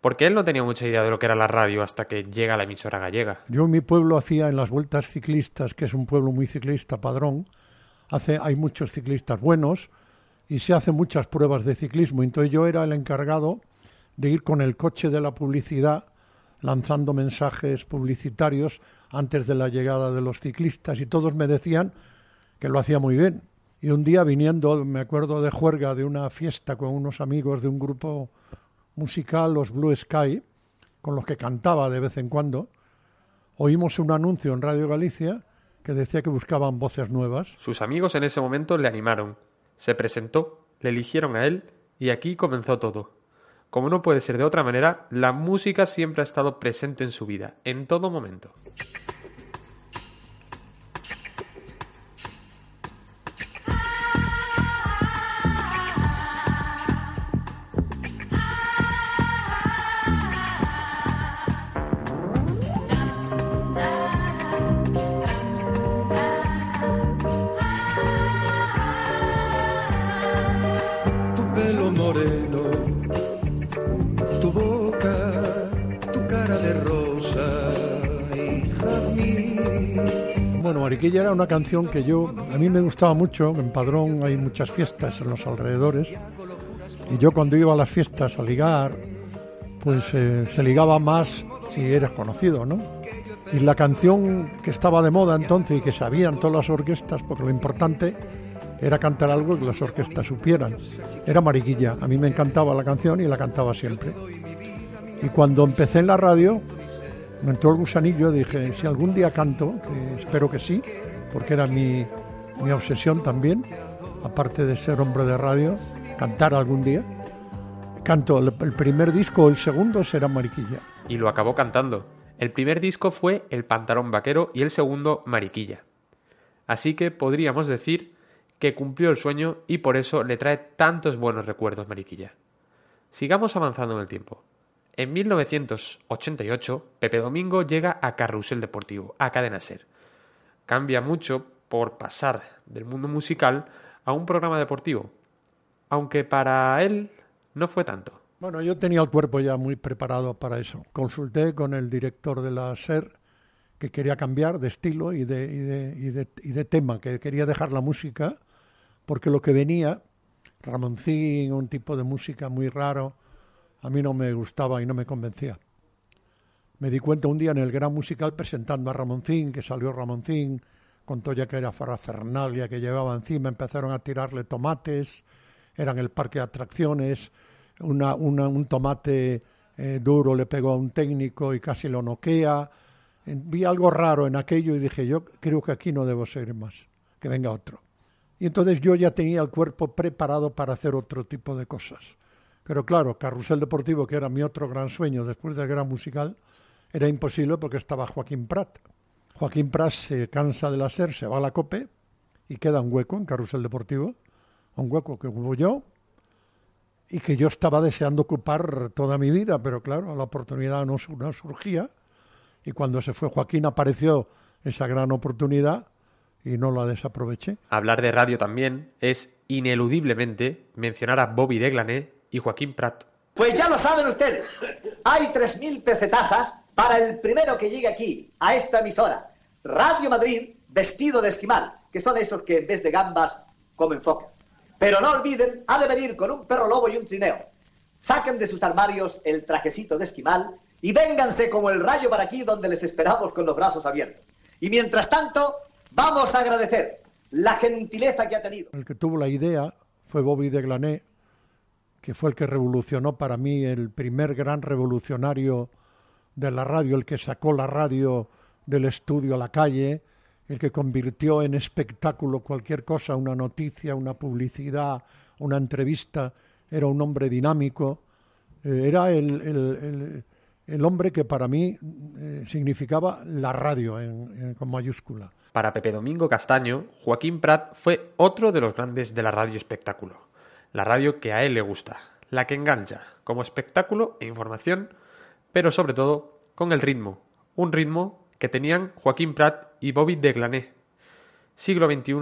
Porque él no tenía mucha idea de lo que era la radio hasta que llega la emisora gallega. Yo en mi pueblo hacía en las vueltas ciclistas, que es un pueblo muy ciclista, Padrón, hay muchos ciclistas buenos y se hacen muchas pruebas de ciclismo. Entonces yo era el encargado de ir con el coche de la publicidad lanzando mensajes publicitarios antes de la llegada de los ciclistas y todos me decían que lo hacía muy bien. Y un día viniendo, me acuerdo de juerga, de una fiesta con unos amigos de un grupo musical, los Blue Sky, con los que cantaba de vez en cuando, oímos un anuncio en Radio Galicia que decía que buscaban voces nuevas. Sus amigos en ese momento le animaron, se presentó, le eligieron a él y aquí comenzó todo. Como no puede ser de otra manera, la música siempre ha estado presente en su vida, en todo momento. Mariquilla era una canción que a mí me gustaba mucho. En Padrón hay muchas fiestas en los alrededores y yo cuando iba a las fiestas a ligar, pues se ligaba más si eras conocido, ¿no? Y la canción que estaba de moda entonces y que sabían todas las orquestas, porque lo importante era cantar algo que las orquestas supieran, era Mariquilla. A mí me encantaba la canción y la cantaba siempre. Y cuando empecé en la radio, me entró el gusanillo, dije, si algún día canto, que espero que sí, porque era mi obsesión también, aparte de ser hombre de radio, cantar algún día. Canto el primer disco, el segundo será Mariquilla. Y lo acabó cantando. El primer disco fue El pantalón vaquero y el segundo Mariquilla. Así que podríamos decir que cumplió el sueño y por eso le trae tantos buenos recuerdos Mariquilla. Sigamos avanzando en el tiempo. En 1988, Pepe Domingo llega a Carrusel Deportivo, a Cadena SER. Cambia mucho por pasar del mundo musical a un programa deportivo, aunque para él no fue tanto. Bueno, yo tenía el cuerpo ya muy preparado para eso. Consulté con el director de la SER, que quería cambiar de estilo y de tema, que quería dejar la música, porque lo que venía, Ramoncín, un tipo de música muy raro, a mí no me gustaba y no me convencía. Me di cuenta un día en el Gran Musical presentando a Ramoncín, que salió Ramoncín, contó ya que era parafernalia que llevaba encima, empezaron a tirarle tomates, eran el parque de atracciones, un tomate duro le pegó a un técnico y casi lo noquea. Vi algo raro en aquello y dije, yo creo que aquí no debo seguir más, que venga otro. Y entonces yo ya tenía el cuerpo preparado para hacer otro tipo de cosas. Pero claro, Carrusel Deportivo, que era mi otro gran sueño después del Gran Musical, era imposible porque estaba Joaquín Prat. Joaquín Prat se cansa de la SER, se va a la COPE y queda un hueco en Carrusel Deportivo, un hueco que hubo yo y que yo estaba deseando ocupar toda mi vida, pero claro, la oportunidad no surgía y cuando se fue Joaquín apareció esa gran oportunidad y no la desaproveché. Hablar de radio también es ineludiblemente mencionar a Bobby DeGlané y Joaquín Prat. Pues ya lo saben ustedes, hay 3.000 pesetazas para el primero que llegue aquí, a esta emisora, Radio Madrid, vestido de esquimal, que son esos que en vez de gambas comen focas. Pero no olviden, ha de venir con un perro lobo y un trineo. Saquen de sus armarios el trajecito de esquimal y vénganse como el rayo para aquí donde les esperamos con los brazos abiertos. Y mientras tanto, vamos a agradecer la gentileza que ha tenido. El que tuvo la idea fue Bobby DeGlané, que fue el que revolucionó para mí, el primer gran revolucionario de la radio, el que sacó la radio del estudio a la calle, el que convirtió en espectáculo cualquier cosa, una noticia, una publicidad, una entrevista. Era un hombre dinámico, era el hombre que para mí significaba la radio con mayúscula. Para Pepe Domingo Castaño, Joaquín Prat fue otro de los grandes de la radio espectáculo. La radio que a él le gusta, la que engancha como espectáculo e información, pero sobre todo con el ritmo, un ritmo que tenían Joaquín Prat y Bobby DeGlané. Siglo XXI,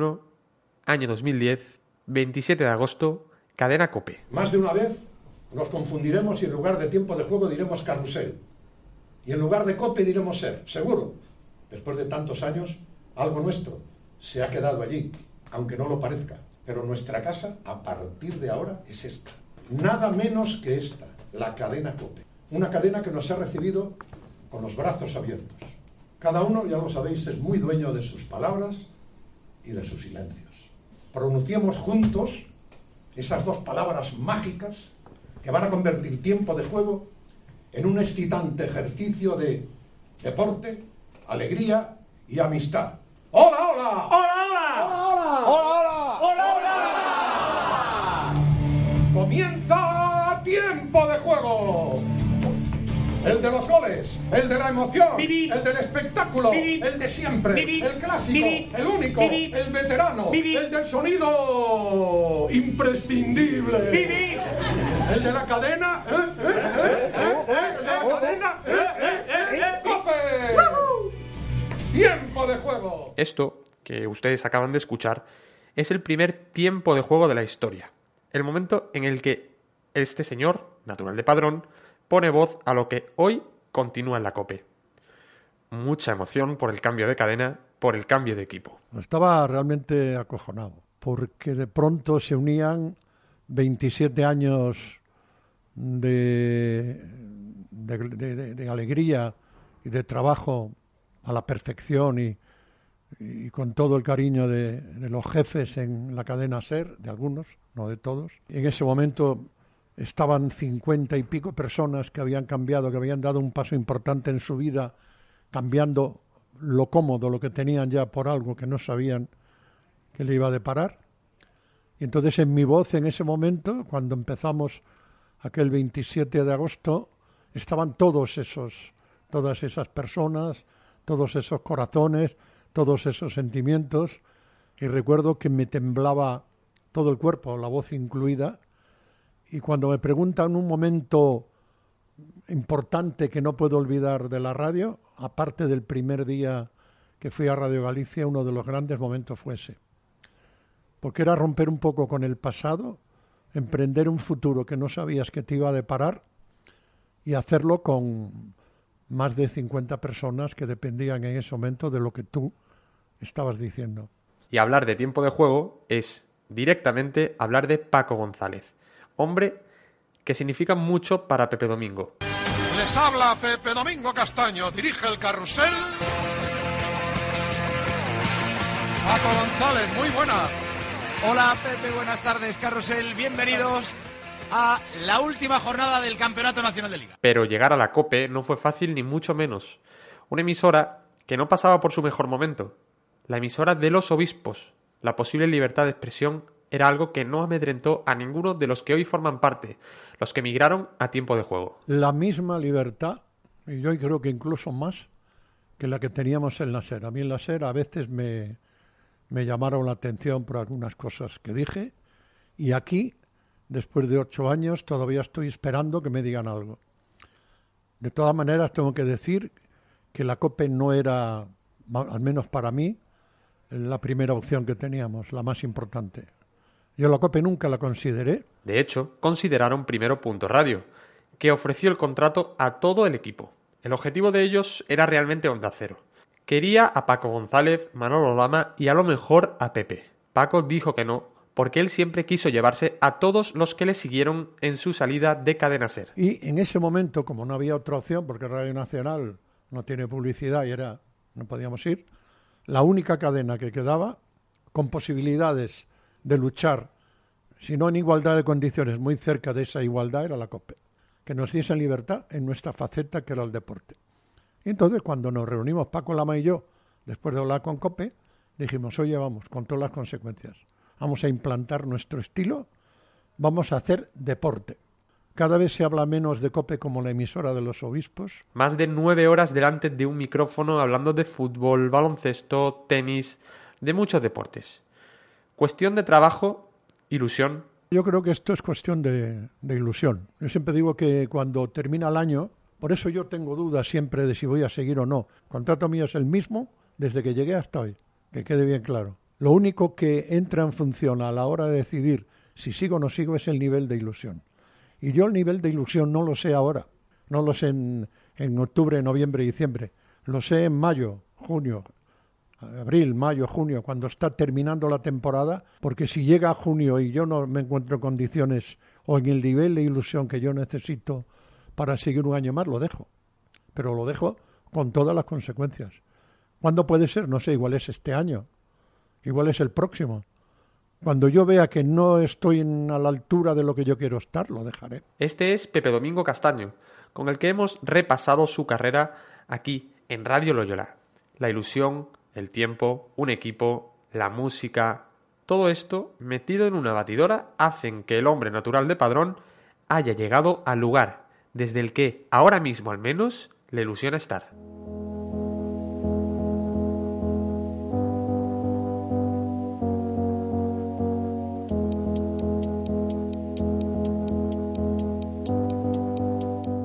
año 2010, 27 de agosto, Cadena Cope. Más de una vez nos confundiremos y en lugar de tiempo de juego diremos carrusel. Y en lugar de Cope diremos SER, seguro. Después de tantos años, algo nuestro se ha quedado allí, aunque no lo parezca. Pero nuestra casa, a partir de ahora, es esta. Nada menos que esta, la cadena COPE. Una cadena que nos ha recibido con los brazos abiertos. Cada uno, ya lo sabéis, es muy dueño de sus palabras y de sus silencios. Pronunciemos juntos esas dos palabras mágicas que van a convertir tiempo de juego en un excitante ejercicio de deporte, alegría y amistad. ¡Hola, hola! ¡Hola, hola! ¡Hola, hola! ¡Hola, hola! ¡Comienza tiempo de juego! El de los goles, el de la emoción, el del espectáculo, el de siempre, el clásico, el único, el veterano, el del sonido imprescindible, el de la cadena, el de la cadena, ¡Cope! ¡Tiempo de juego! Esto que ustedes acaban de escuchar es el primer tiempo de juego de la historia. El momento en el que este señor, natural de Padrón, pone voz a lo que hoy continúa en la COPE. Mucha emoción por el cambio de cadena, por el cambio de equipo. Estaba realmente acojonado, porque de pronto se unían 27 años de alegría y de trabajo a la perfección y con todo el cariño de los jefes en la cadena SER, de algunos, no de todos. En ese momento estaban 50 y pico personas que habían cambiado, que habían dado un paso importante en su vida, cambiando lo cómodo, lo que tenían ya por algo que no sabían que le iba a deparar. Y entonces en mi voz, en ese momento, cuando empezamos aquel 27 de agosto, estaban todas esas personas, todos esos corazones, todos esos sentimientos. Y recuerdo que me temblaba todo el cuerpo, la voz incluida. Y cuando me preguntan un momento importante que no puedo olvidar de la radio, aparte del primer día que fui a Radio Galicia, uno de los grandes momentos fue ese. Porque era romper un poco con el pasado, emprender un futuro que no sabías que te iba a deparar y hacerlo con más de 50 personas que dependían en ese momento de lo que tú estabas diciendo. Y hablar de tiempo de juego es directamente hablar de Paco González, hombre que significa mucho para Pepe Domingo. Les habla Pepe Domingo Castaño, dirige el Carrusel. Paco González, muy buena. Hola Pepe, buenas tardes, Carrusel, bienvenidos a la última jornada del Campeonato Nacional de Liga. Pero llegar a la COPE no fue fácil ni mucho menos. Una emisora que no pasaba por su mejor momento. La emisora de los obispos. La posible libertad de expresión era algo que no amedrentó a ninguno de los que hoy forman parte, los que emigraron a tiempo de juego. La misma libertad, y yo creo que incluso más, que la que teníamos en la SER. A mí en la SER a veces me llamaron la atención por algunas cosas que dije, y aquí, después de 8 años, todavía estoy esperando que me digan algo. De todas maneras, tengo que decir que la COPE no era, al menos para mí, la primera opción que teníamos, la más importante. Yo la COPE nunca la consideré. De hecho, consideraron primero Punto Radio, que ofreció el contrato a todo el equipo. El objetivo de ellos era realmente Onda Cero. Quería a Paco González, Manolo Lama y a lo mejor a Pepe. Paco dijo que no, porque él siempre quiso llevarse a todos los que le siguieron en su salida de Cadena SER. Y en ese momento, como no había otra opción, porque Radio Nacional no tiene publicidad y no podíamos ir, la única cadena que quedaba con posibilidades de luchar, si no en igualdad de condiciones, muy cerca de esa igualdad, era la COPE. Que nos diesen libertad en nuestra faceta, que era el deporte. Y entonces, cuando nos reunimos Paco, Lama y yo, después de hablar con COPE, dijimos, oye, vamos, con todas las consecuencias. Vamos a implantar nuestro estilo, vamos a hacer deporte. Cada vez se habla menos de COPE como la emisora de los obispos. Más de 9 horas delante de un micrófono hablando de fútbol, baloncesto, tenis, de muchos deportes. Cuestión de trabajo, ilusión. Yo creo que esto es cuestión de ilusión. Yo siempre digo que cuando termina el año... Por eso yo tengo dudas siempre de si voy a seguir o no. El contrato mío es el mismo desde que llegué hasta hoy, que quede bien claro. Lo único que entra en función a la hora de decidir si sigo o no sigo es el nivel de ilusión. Y yo el nivel de ilusión no lo sé ahora, no lo sé en octubre, noviembre y diciembre. Lo sé en mayo, junio, abril, mayo, junio, cuando está terminando la temporada, porque si llega junio y yo no me encuentro en condiciones o en el nivel de ilusión que yo necesito para seguir un año más, lo dejo. Pero lo dejo con todas las consecuencias. ¿Cuándo puede ser? No sé, igual es este año. Igual es el próximo. Cuando yo vea que no estoy a la altura de lo que yo quiero estar, lo dejaré. Este es Pepe Domingo Castaño, con el que hemos repasado su carrera aquí en Radio Loyola. La ilusión, el tiempo, un equipo, la música... Todo esto, metido en una batidora, hacen que el hombre natural de Padrón haya llegado al lugar desde el que, ahora mismo al menos, le ilusiona estar.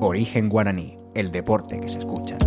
Origen guaraní, el deporte que se escucha.